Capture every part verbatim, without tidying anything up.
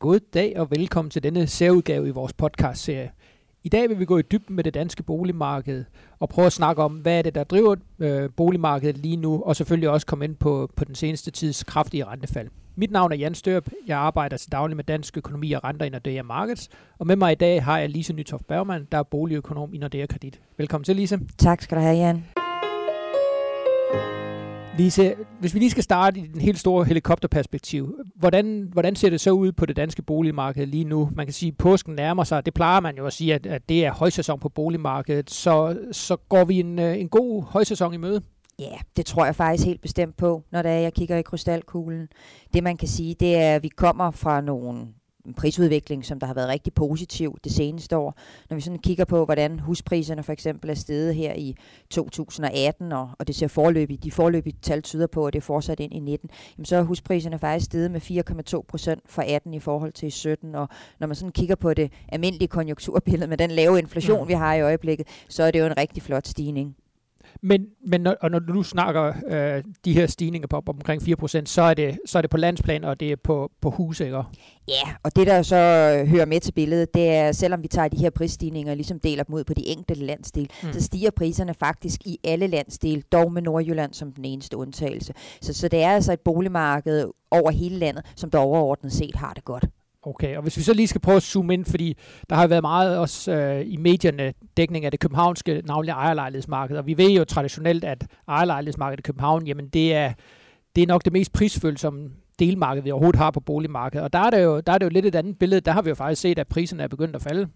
God dag og velkommen til denne særudgave i vores podcastserie. I dag vil vi gå i dybden med det danske boligmarked og prøve at snakke om, hvad er det, der driver øh, boligmarkedet lige nu, og selvfølgelig også komme ind på, på den seneste tids kraftige rentefald. Mit navn er Jan Størp. Jeg arbejder til daglig med Dansk Økonomi og renter i Nordea Markets, og med mig i dag har jeg Lise Nythof Bergman, der er boligøkonom i Nordea Kredit. Velkommen til, Lise. Tak skal du have, Jan. Lise, hvis vi lige skal starte i den helt store helikopterperspektiv, hvordan, hvordan ser det så ud på det danske boligmarked lige nu? Man kan sige, at påsken nærmer sig, det plejer man jo at sige, at, at det er højsæson på boligmarkedet, så, så går vi en, en god højsæson i møde? Ja, yeah, det tror jeg faktisk helt bestemt på, når det er, jeg kigger i krystalkuglen. Det man kan sige, det er, at vi kommer fra nogle prisudvikling, som der har været rigtig positiv det seneste år. Når vi sådan kigger på, hvordan huspriserne for eksempel er steget her i to tusind og atten, og, og det ser forløbigt, de forløbige tal tyder på, at det er fortsat ind i nitten, jamen så er huspriserne faktisk steget med fire komma to procent fra atten i forhold til sytten, og når man sådan kigger på det almindelige konjunkturbillede med den lave inflation, mm. vi har i øjeblikket, så er det jo en rigtig flot stigning. Men, men når, og når du snakker øh, de her stigninger på, på omkring fire procent, så er, det, så er det på landsplan, og det er på, på huse, ikke? Ja, og det der så hører med til billedet, det er, selvom vi tager de her prisstigninger og ligesom deler dem ud på de enkelte landsdele, mm. så stiger priserne faktisk i alle landsdele, dog med Nordjylland som den eneste undtagelse. Så, så det er altså et boligmarked over hele landet, som der overordnet set har det godt. Okay, og hvis vi så lige skal prøve at zoome ind, fordi der har været meget også øh, i medierne dækning af det københavnske, navnlig ejerlejlighedsmarked, og vi ved jo traditionelt, at ejerlejlighedsmarkedet i København, jamen det er, det er nok det mest prisfølsomme delmarked, vi overhovedet har på boligmarkedet, og der er det jo, der er det jo lidt et andet billede, der har vi jo faktisk set, at priserne er begyndt at falde.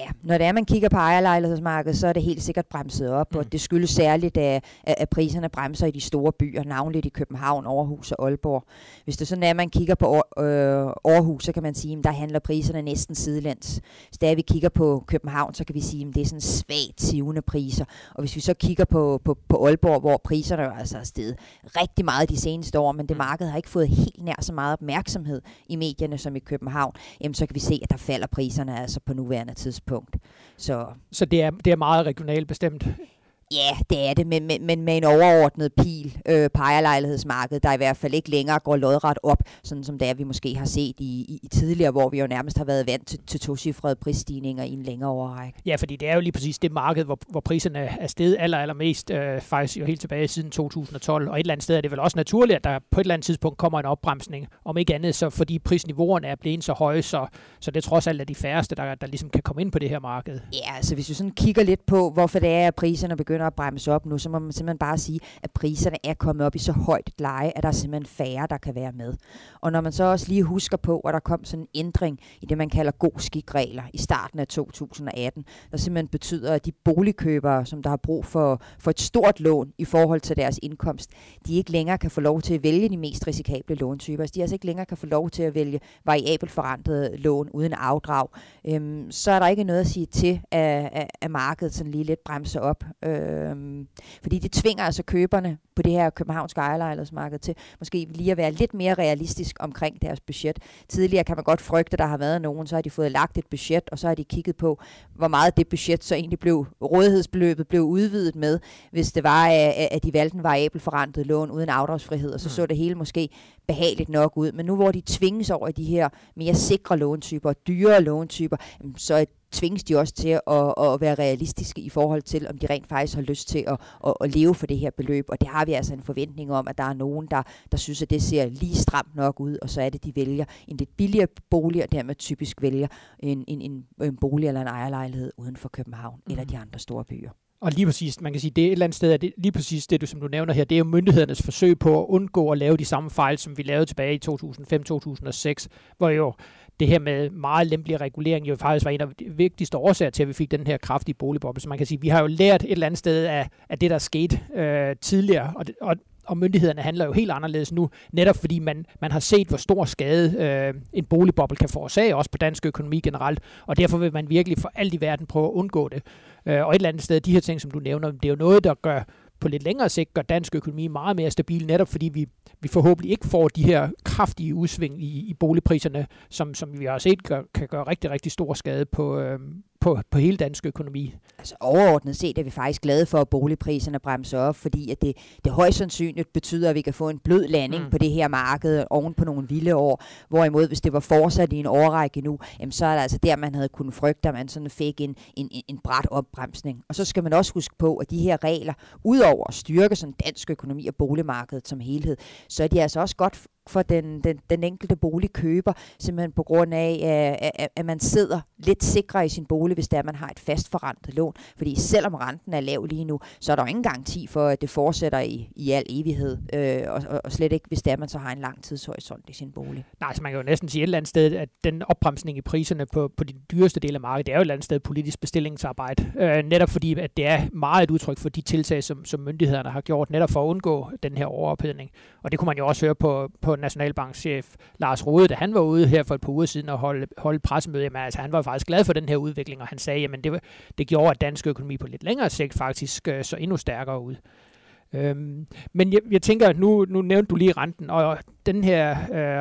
Ja, når det er, man kigger på ejerlejlighedsmarkedet, så er det helt sikkert bremset op, og det skyldes særligt, at, at priserne bremser i de store byer, navnligt i København, Aarhus og Aalborg. Hvis det sådan er, at man kigger på Aarhus, så kan man sige, at der handler priserne næsten sidelands. Hvis det er, at vi kigger på København, så kan vi sige, at det er sådan svagt sivende priser. Og hvis vi så kigger på, på, på Aalborg, hvor priserne jo altså er steget rigtig meget de seneste år, men det marked har ikke fået helt nær så meget opmærksomhed i medierne som i København, jamen, så kan vi se, at der falder priserne altså på nuværende tidspunkt. Punkt. Så, så det, er, det er meget regionalt bestemt? Ja, det er det, men, men, men med en overordnet pil øh, på ejerlejlighedsmarkedet, der i hvert fald ikke længere går lodret op, sådan som det er, vi måske har set i, i, i tidligere, hvor vi jo nærmest har været vant til, til tocifrede prisstigninger i en længere overrække. Ja, fordi det er jo lige præcis det marked, hvor, hvor priserne er steget aller, allermest, øh, faktisk jo helt tilbage siden to tusind og tolv, og et eller andet sted er det vel også naturligt, at der på et eller andet tidspunkt kommer en opbremsning, om ikke andet, så fordi prisniveauerne er blevet så høje, så, så det trods alt er de færreste, der, der ligesom kan komme ind på det her marked. Ja, altså hvis vi sådan kigger lidt på, hvorfor det er, at priserne begynder at bremse op nu, så må man simpelthen bare sige, at priserne er kommet op i så højt et leje, at der er simpelthen færre, der kan være med. Og når man så også lige husker på, at der kom sådan en ændring i det, man kalder god skikregler i starten af to tusind og atten, der simpelthen betyder, at de boligkøbere, som der har brug for, for et stort lån i forhold til deres indkomst, de ikke længere kan få lov til at vælge de mest risikable låntyper. De altså ikke længere kan få lov til at vælge variabelt forrentede lån uden afdrag. Øhm, så er der ikke noget at sige til, at, at markedet sådan lige lidt bremser op. Fordi det tvinger altså køberne på det her københavnske ejerlejlighedsmarked til måske lige at være lidt mere realistisk omkring deres budget. Tidligere kan man godt frygte, at der har været nogen, så har de fået lagt et budget, og så har de kigget på, hvor meget det budget så egentlig blev, rådighedsbeløbet blev udvidet med, hvis det var, at de valgte en variabel forrentet lån uden afdragsfrihed, og så så det hele måske behageligt nok ud. Men nu hvor de tvinges over i de her mere sikre låntyper og dyrere låntyper, så er tvinges de også til at, at være realistiske i forhold til, om de rent faktisk har lyst til at, at, at leve for det her beløb. Og det har vi altså en forventning om, at der er nogen, der, der synes, at det ser lige stramt nok ud, og så er det, de vælger en lidt billigere bolig, og dermed typisk vælger en, en, en, en bolig eller en ejerlejlighed uden for København mm. eller de andre store byer. Og lige præcis, man kan sige, det er et eller andet sted, at det, lige præcis det, du, som du nævner her, det er jo myndighedernes forsøg på at undgå at lave de samme fejl, som vi lavede tilbage i to tusind og fem til to tusind og seks, hvor jo det her med meget lempelig regulering jo faktisk var en af de vigtigste årsager til, at vi fik den her kraftige boligboble. Så man kan sige, at vi har jo lært et eller andet sted af, af det, der skete øh, tidligere, og, det, og Og myndighederne handler jo helt anderledes nu, netop fordi man, man har set, hvor stor skade øh, en boligboble kan forårsage, også på dansk økonomi generelt, og derfor vil man virkelig for alt i verden prøve at undgå det. Øh, og et eller andet sted, de her ting, som du nævner, det er jo noget, der gør på lidt længere sigt, gør dansk økonomi meget mere stabil, netop fordi vi, vi forhåbentlig ikke får de her kraftige udsving i, i boligpriserne, som, som vi har set gør, kan gøre rigtig, rigtig stor skade på, øh, på, på hele dansk økonomi? Altså overordnet set er vi faktisk glade for, at boligpriserne bremser op, fordi at det, det højst sandsynligt betyder, at vi kan få en blød landing mm. på det her marked oven på nogle vilde år. Hvorimod, hvis det var fortsat i en årrække nu, jamen, så er det altså der, man havde kunnet frygte, at man sådan fik en, en, en brat opbremsning. Og så skal man også huske på, at de her regler, udover at styrke sådan dansk økonomi og boligmarkedet som helhed, så er de altså også godt for den, den, den enkelte boligkøber, simpelthen på grund af, at, at man sidder lidt sikrere i sin bolig, hvis det er, at man har et fast forrentet lån. Fordi selvom renten er lav lige nu, så er der jo ingen garanti for, at det fortsætter i, i al evighed, øh, og, og slet ikke, hvis det er, at man så har en lang tidshorisont i sin bolig. Nej, så man kan jo næsten sige et eller andet sted, at den opbremsning i priserne på, på de dyreste dele af markedet, det er jo et eller andet sted politisk bestillingsarbejde. Øh, netop fordi, at det er meget et udtryk for de tiltag, som, som myndighederne har gjort, netop for at undgå den her overophedning. Og det kunne man jo også høre på, på Nationalbankchef Lars Rode, da han var ude her for et par uger siden og holde, holde pressemøde, jamen, altså, han var faktisk glad for den her udvikling, og han sagde, at det, det gjorde, at dansk økonomi på lidt længere sigt faktisk øh, så endnu stærkere ud. Øhm, men jeg, jeg tænker, at nu, nu nævnte du lige renten, og den her,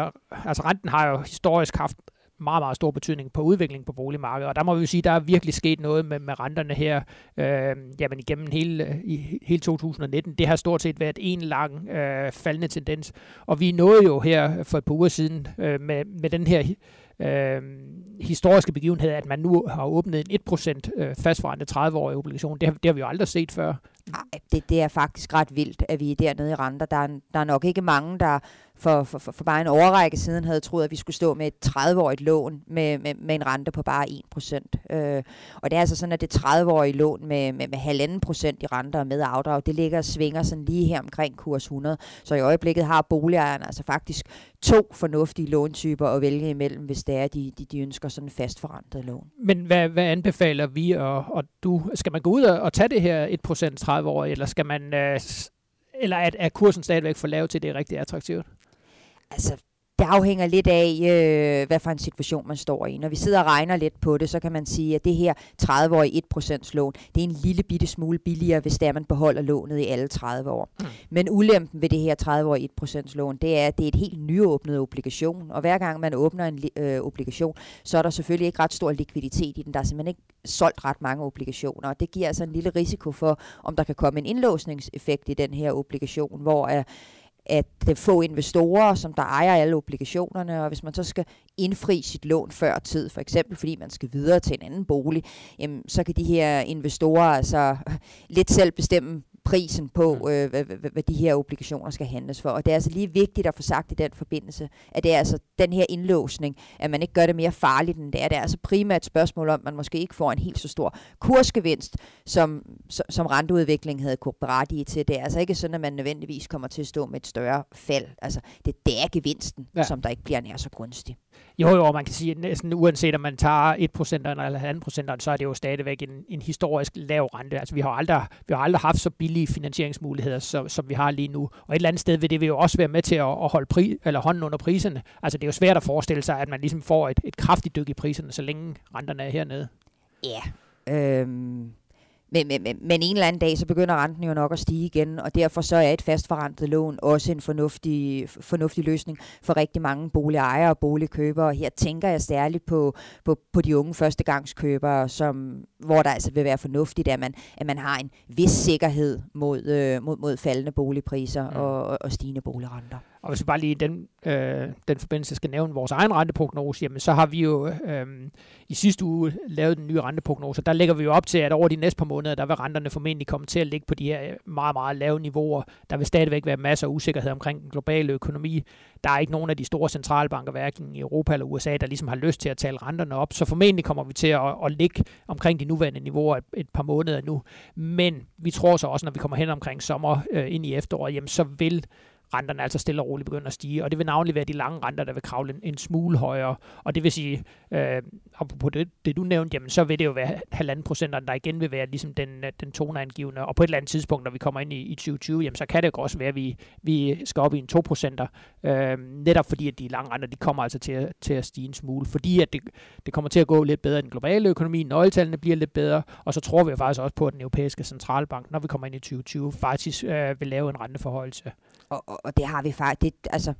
øh, altså renten har jo historisk haft meget, meget stor betydning på udviklingen på boligmarkedet, og der må vi jo sige, at der er virkelig sket noget med, med renterne her øh, jamen igennem hele, i, hele to tusind og nitten. Det har stort set været en lang øh, faldende tendens, og vi nåede jo her for et par uger siden øh, med, med den her øh, historiske begivenhed, at man nu har åbnet en et procent fastforrentet tredive-årig obligation. Det har, det har vi jo aldrig set før. Ej, det, det er faktisk ret vildt, at vi er dernede i renter. Der er, der er nok ikke mange, der for, for, for bare en årrække siden havde troet, at vi skulle stå med et tredive-årigt lån med, med, med en rente på bare en procent. Øh, og det er altså sådan, at det tredive-årige lån med, med, med halvanden procent i renter og med afdrag, det ligger og svinger sådan lige her omkring kurs hundrede. Så i øjeblikket har boligejerne altså faktisk to fornuftige låntyper at vælge imellem, hvis det er, at de, de, de ønsker sådan en fastforrentet lån. Men hvad, hvad anbefaler vi og, og du? Skal man gå ud og, og tage det her et procent tredive år, eller skal man øh, eller er, er kursen stadigvæk for lav til det er rigtig attraktivt? Altså det afhænger lidt af, øh, hvad for en situation man står i. Når vi sidder og regner lidt på det, så kan man sige, at det her tredive-årige et procent lån, det er en lille bitte smule billigere, hvis der man beholder lånet i alle tredive år. Mm. Men ulempen ved det her tredive-årige et procent lån, det er, at det er et helt nyåbnet obligation. Og hver gang man åbner en øh, obligation, så er der selvfølgelig ikke ret stor likviditet i den. Der er simpelthen ikke solgt ret mange obligationer, og det giver altså en lille risiko for, om der kan komme en indlåsningseffekt i den her obligation, hvor øh, at få investorer, som der ejer alle obligationerne, og hvis man så skal indfri sit lån før tid, for eksempel fordi man skal videre til en anden bolig, jamen, så kan de her investorer altså lidt selv bestemme prisen på, øh, hvad, hvad de her obligationer skal handles for. Og det er altså lige vigtigt at få sagt i den forbindelse, at det er altså den her indlåsning, at man ikke gør det mere farligt end det er. Det er altså primært et spørgsmål om, at man måske ikke får en helt så stor kursgevinst, som, som renteudviklingen havde kunne berettige til. Det er altså ikke sådan, at man nødvendigvis kommer til at stå med et større fald. Altså det, det er gevinsten, ja, som der ikke bliver nær så gunstig. Jo, jo, man kan sige, at næsten uanset om man tager et procent eller to procent, så er det jo stadigvæk en, en historisk lav rente. Altså vi har aldrig, vi har aldrig haft så billigt finansieringsmuligheder, som, som vi har lige nu. Og et eller andet sted vil det vil jo også være med til at, at holde pri, eller hånden under priserne. Altså det er jo svært at forestille sig, at man ligesom får et, et kraftigt dyk i priserne, så længe renterne er hernede. Ja, yeah. øhm. Men, men, men en eller anden dag, så begynder renten jo nok at stige igen, og derfor så er et fastforrentet lån også en fornuftig, fornuftig løsning for rigtig mange boligejere og boligkøbere. Her tænker jeg særligt på, på, på de unge førstegangskøbere, som, hvor der altså vil være fornuftigt, at man, at man har en vis sikkerhed mod, øh, mod, mod faldende boligpriser og, og, og stigende boligrenter. Og hvis vi bare lige i den, øh, den forbindelse skal nævne vores egen renteprognose, jamen så har vi jo øh, i sidste uge lavet den nye renteprognose. Der lægger vi jo op til, at over de næste par måneder, der vil renterne formentlig komme til at ligge på de her meget, meget lave niveauer. Der vil stadigvæk være masser af usikkerhed omkring den globale økonomi. Der er ikke nogen af de store centralbanker, hverken i Europa eller U S A, der ligesom har lyst til at tale renterne op. Så formentlig kommer vi til at, at ligge omkring de nuværende niveauer et, et par måneder nu. Men vi tror så også, når vi kommer hen omkring sommer øh, ind i efteråret, jamen så vil renterne altså stille og roligt begynder at stige, og det vil navnlig være de lange renter, der vil kravle en, en smule højere, og det vil sige, øh, apropos det, det du nævnte, jamen så vil det jo være halvanden procenterne, der igen vil være ligesom den, den toneangivende, og på et eller andet tidspunkt, når vi kommer ind i, i tyve tyve, jamen så kan det jo også være, at vi, vi skal op i en to procenter, øh, netop fordi, at de lange renter, de kommer altså til, til at stige en smule, fordi at det, det kommer til at gå lidt bedre i den globale økonomi, nøgletallene bliver lidt bedre, og så tror vi faktisk også på, at den europæiske centralbank, når vi kommer ind i tyve tyve, faktisk øh, vil lave en renteforhøjelse. Og, og det har vi faktisk, det, altså,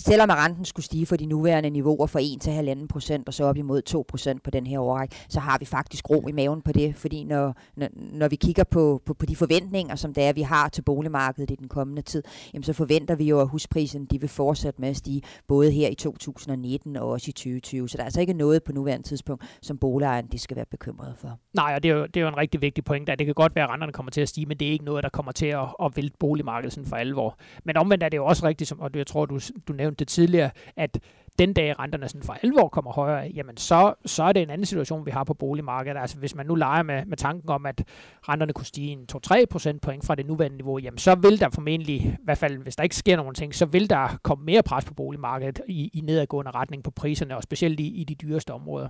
Selvom renten skulle stige fra de nuværende niveauer fra en til halvanden procent og så op imod to procent på den her årrække, så har vi faktisk ro i maven på det, fordi når, når, når vi kigger på, på, på de forventninger, som det er, vi har til boligmarkedet i den kommende tid, jamen så forventer vi jo, at huspriserne de vil fortsætte med at stige, både her i to tusind og nitten og også i tyve tyve. Så der er altså ikke noget på nuværende tidspunkt, som boligejerne de skal være bekymrede for. Nej, og det er jo, det er jo en rigtig vigtig pointe, at det kan godt være, at renterne kommer til at stige, men det er ikke noget, der kommer til at, at vælte boligmarkedet sådan for alvor. Men omvendt er det jo også rigtigt, som, og jeg tror, du, du nævnte det tidligere, at den dag renterne sådan for alvor kommer højere, jamen så, så er det en anden situation, vi har på boligmarkedet. Altså hvis man nu leger med, med tanken om, at renterne kunne stige en to til tre procentpoint fra det nuværende niveau, jamen så vil der formentlig, i hvert fald hvis der ikke sker nogen ting, så vil der komme mere pres på boligmarkedet i, i nedadgående retning på priserne, og specielt i, i de dyreste områder.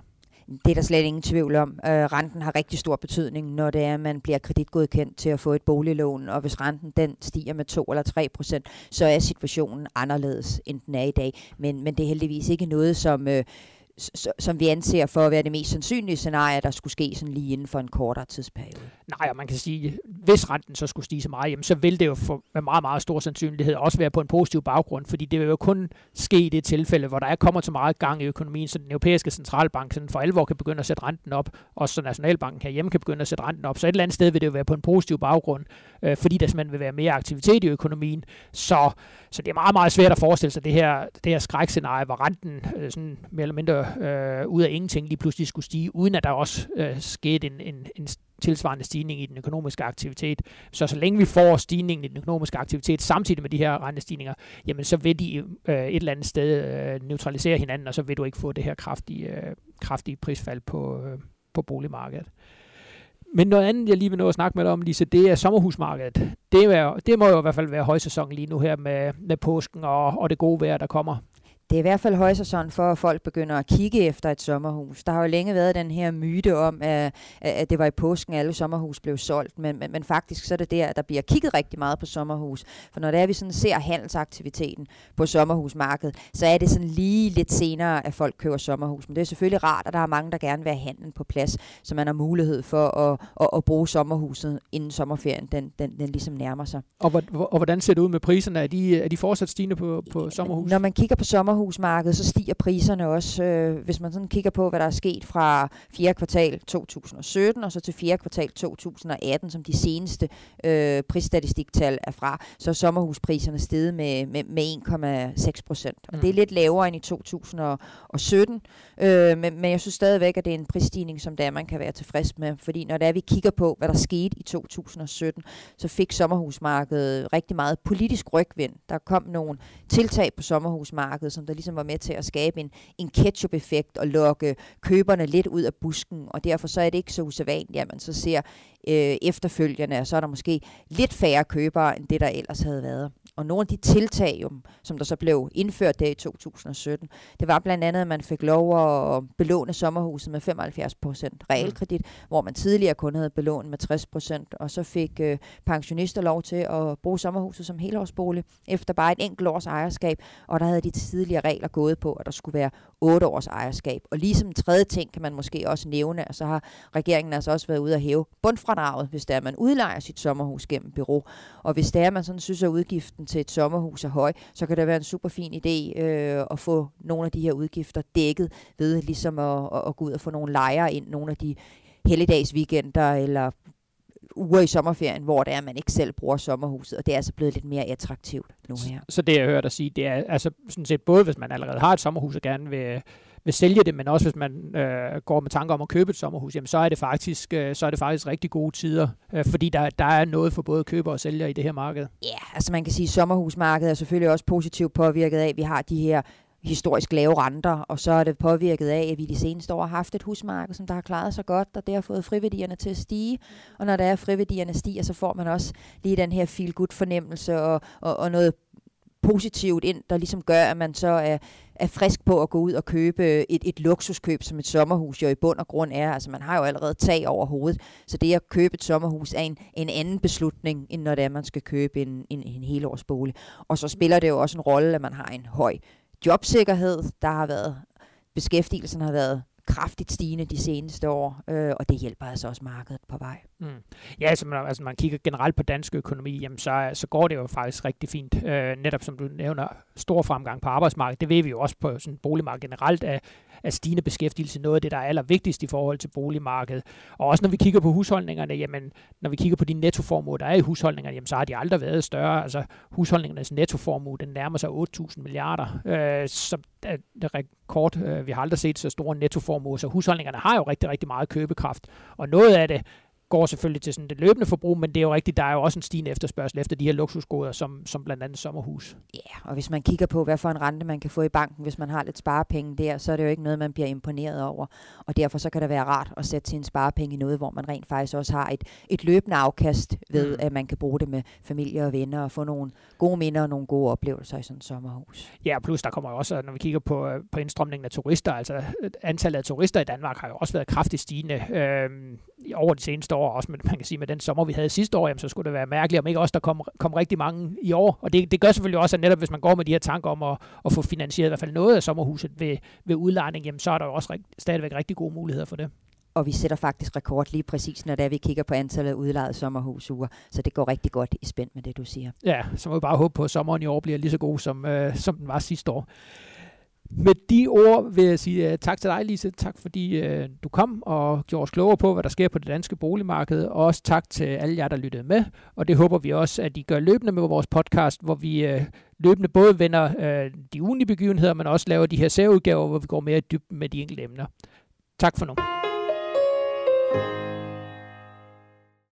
Det er der slet ingen tvivl om. Øh, renten har rigtig stor betydning, når det er, at man bliver kreditgodkendt til at få et boliglån, og hvis renten den stiger med to eller tre procent, så er situationen anderledes, end den er i dag. Men, men det er heldigvis ikke noget, som... Øh som vi anser for at være det mest sandsynlige scenarie, der skulle ske sådan lige inden for en kortere tidsperiode. Nej, og man kan sige, hvis renten så skulle stige så meget, jamen, så vil det jo for, med meget, meget stor sandsynlighed også være på en positiv baggrund, fordi det vil jo kun ske i det tilfælde, hvor der er kommet så meget gang i økonomien, så den europæiske centralbank sådan for alvor kan begynde at sætte renten op, og så Nationalbanken herhjemme kan begynde at sætte renten op. Så et eller andet sted vil det jo være på en positiv baggrund, øh, fordi der simpelthen vil være mere aktivitet i økonomien. Så, så det er meget, meget svært at forestille sig det her, det her skrækscenarie, hvor renten øh, sådan mere eller mindre Øh, ud af ingenting lige pludselig skulle stige, uden at der også øh, skete en, en, en tilsvarende stigning i den økonomiske aktivitet. Så så længe vi får stigningen i den økonomiske aktivitet samtidig med de her rentestigninger, jamen så vil de øh, et eller andet sted øh, neutralisere hinanden, og så vil du ikke få det her kraftige, øh, kraftige prisfald på, øh, på boligmarkedet. Men noget andet, jeg lige vil nå at snakke med dig om, Lise, det er sommerhusmarkedet. Det, er, det må jo i hvert fald være højsæson lige nu her med, med påsken og, og det gode vejr, der kommer. Det er i hvert fald højsæson for, at folk begynder at kigge efter et sommerhus. Der har jo længe været den her myte om, at, at det var i påsken, alle sommerhus blev solgt. Men, men, men faktisk så er det der, at der bliver kigget rigtig meget på sommerhus. For når det er, vi sådan ser handelsaktiviteten på sommerhusmarkedet, så er det sådan lige lidt senere, at folk køber sommerhus. Men det er selvfølgelig rart, at der er mange, der gerne vil have handlen på plads, så man har mulighed for at, at, at bruge sommerhuset, inden sommerferien den, den, den ligesom nærmer sig. Og, og hvordan ser det ud med priserne? Er de, er de fortsat stigende på, på sommerhus? Når man kigger på sommerhus, husmarkedet, så stiger priserne også. Øh, hvis man sådan kigger på, hvad der er sket fra fjerde kvartal to tusind og sytten og så til fjerde kvartal to tusind og atten, som de seneste øh, prisstatistiktal er fra, så er sommerhuspriserne steget med, med, med en komma seks procent. Mm. Det er lidt lavere end i to tusind og sytten, øh, men, men jeg synes stadigvæk, at det er en prisstigning, som der man kan være tilfreds med, fordi når det er, vi kigger på, hvad der skete i to tusind og sytten, så fik sommerhusmarkedet rigtig meget politisk rygvind. Der kom nogle tiltag på sommerhusmarkedet, som der ligesom var med til at skabe en, en ketchup-effekt og lokke køberne lidt ud af busken, og derfor så er det ikke så usædvanligt, at man så ser øh, efterfølgende, og så er der måske lidt færre købere, end det der ellers havde været. Og nogle af de tiltag, som der så blev indført der i to tusind og sytten, det var blandt andet, at man fik lov at belåne sommerhuset med femoghalvfjerds procent realkredit, mm. hvor man tidligere kun havde belånet med tres procent, og så fik øh, pensionister lov til at bruge sommerhuset som helårsbolig efter bare et enkelt års ejerskab, og der havde de tidligere regler gået på, at der skulle være otte års ejerskab. Og ligesom en tredje ting kan man måske også nævne, og så har regeringen altså også været ude at hæve bundfradraget, hvis det er, at man udlejer sit sommerhus gennem bureau. Og hvis det er, at man sådan synes, at udgiften til et sommerhus er høj, så kan det være en super fin idé øh, at få nogle af de her udgifter dækket ved ligesom at, at, at gå ud og få nogle lejere ind, nogle af de helligdagsweekender eller uger i sommerferien, hvor det er, at man ikke selv bruger sommerhuset, og det er altså blevet lidt mere attraktivt nu her. Så det, jeg hører dig sige, det er altså sådan set både, hvis man allerede har et sommerhus og gerne vil, vil sælge det, men også hvis man øh, går med tanker om at købe et sommerhus, jamen så er det faktisk, øh, så er det faktisk rigtig gode tider, øh, fordi der, der er noget for både køber og sælger i det her marked. Ja, yeah, altså man kan sige, at sommerhusmarkedet er selvfølgelig også positivt påvirket af, at vi har de her historisk lave renter, og så er det påvirket af, at vi de seneste år har haft et husmarked, som der har klaret sig godt, og det har fået friværdierne til at stige, og når der er friværdierne stiger, så får man også lige den her feel-good fornemmelse og, og, og noget positivt ind, der ligesom gør, at man så er, er frisk på at gå ud og købe et, et luksuskøb, som et sommerhus jo i bund og grund er. Altså man har jo allerede tag over hovedet, så det at købe et sommerhus er en, en anden beslutning, end når det er, man skal købe en, en, en helårsbolig. Og så spiller det jo også en rolle, at man har en høj jobsikkerhed. Der har været, beskæftigelsen har været kraftigt stigende de seneste år, øh, og det hjælper altså også markedet på vej. Mm. Ja, altså man, altså man kigger generelt på dansk økonomi, jamen så, så går det jo faktisk rigtig fint. Øh, netop som du nævner, stor fremgang på arbejdsmarkedet, det ved vi jo også på sådan boligmarkedet generelt, at, at stigende beskæftigelse er noget af det, der er allervigtigst i forhold til boligmarkedet. Og også når vi kigger på husholdningerne, jamen når vi kigger på de nettoformuer, der er i husholdningerne, jamen så har de aldrig været større. Altså husholdningernes nettoformue, den nærmer sig otte tusind milliarder, øh, så det er rekord. Øh, vi har aldrig set så store nettoformuer, så husholdningerne har jo rigtig, rigtig meget købekraft. Og noget af det går selvfølgelig til sådan det løbende forbrug, men det er jo rigtigt, der er jo også en stigende efterspørgsel efter de her luksusgoder, som, som blandt andet sommerhus. Ja, yeah, og hvis man kigger på, hvad for en rente man kan få i banken, hvis man har lidt sparepenge der, så er det jo ikke noget, man bliver imponeret over. Og derfor så kan det være rart at sætte sin sparepenge i noget, hvor man rent faktisk også har et, et løbende afkast ved, at man kan bruge det med familie og venner og få nogle gode minder og nogle gode oplevelser i sådan et sommerhus. Ja, plus der kommer jo også, når vi kigger på, på indstrømningen af turister, altså antallet af turister i Danmark har jo også været kraftigt stigende øh, over de seneste år. Også med, man kan sige, med den sommer, vi havde sidste år, jamen, så skulle det være mærkeligt, om ikke også der kom, kom rigtig mange i år. Og det, det gør selvfølgelig også, at netop hvis man går med de her tanker om at, at få finansieret i hvert fald noget af sommerhuset ved, ved udlejning, jamen, så er der jo også rigt, stadigvæk rigtig gode muligheder for det. Og vi sætter faktisk rekord lige præcis, når det er, vi kigger på antallet af udlejede sommerhusuger. Så det går rigtig godt i spænd med det, du siger. Ja, så må vi bare håbe på, at sommeren i år bliver lige så god, som, øh, som den var sidste år. Med de ord vil jeg sige uh, tak til dig, Lise. Tak fordi uh, du kom og gjorde os klogere på, hvad der sker på det danske boligmarked. Og også tak til alle jer, der lyttede med. Og det håber vi også, at I gør løbende med vores podcast, hvor vi uh, løbende både vender uh, de ugentlige begivenheder, men også laver de her særudgaver, hvor vi går mere i dybden med de enkelte emner. Tak for nu.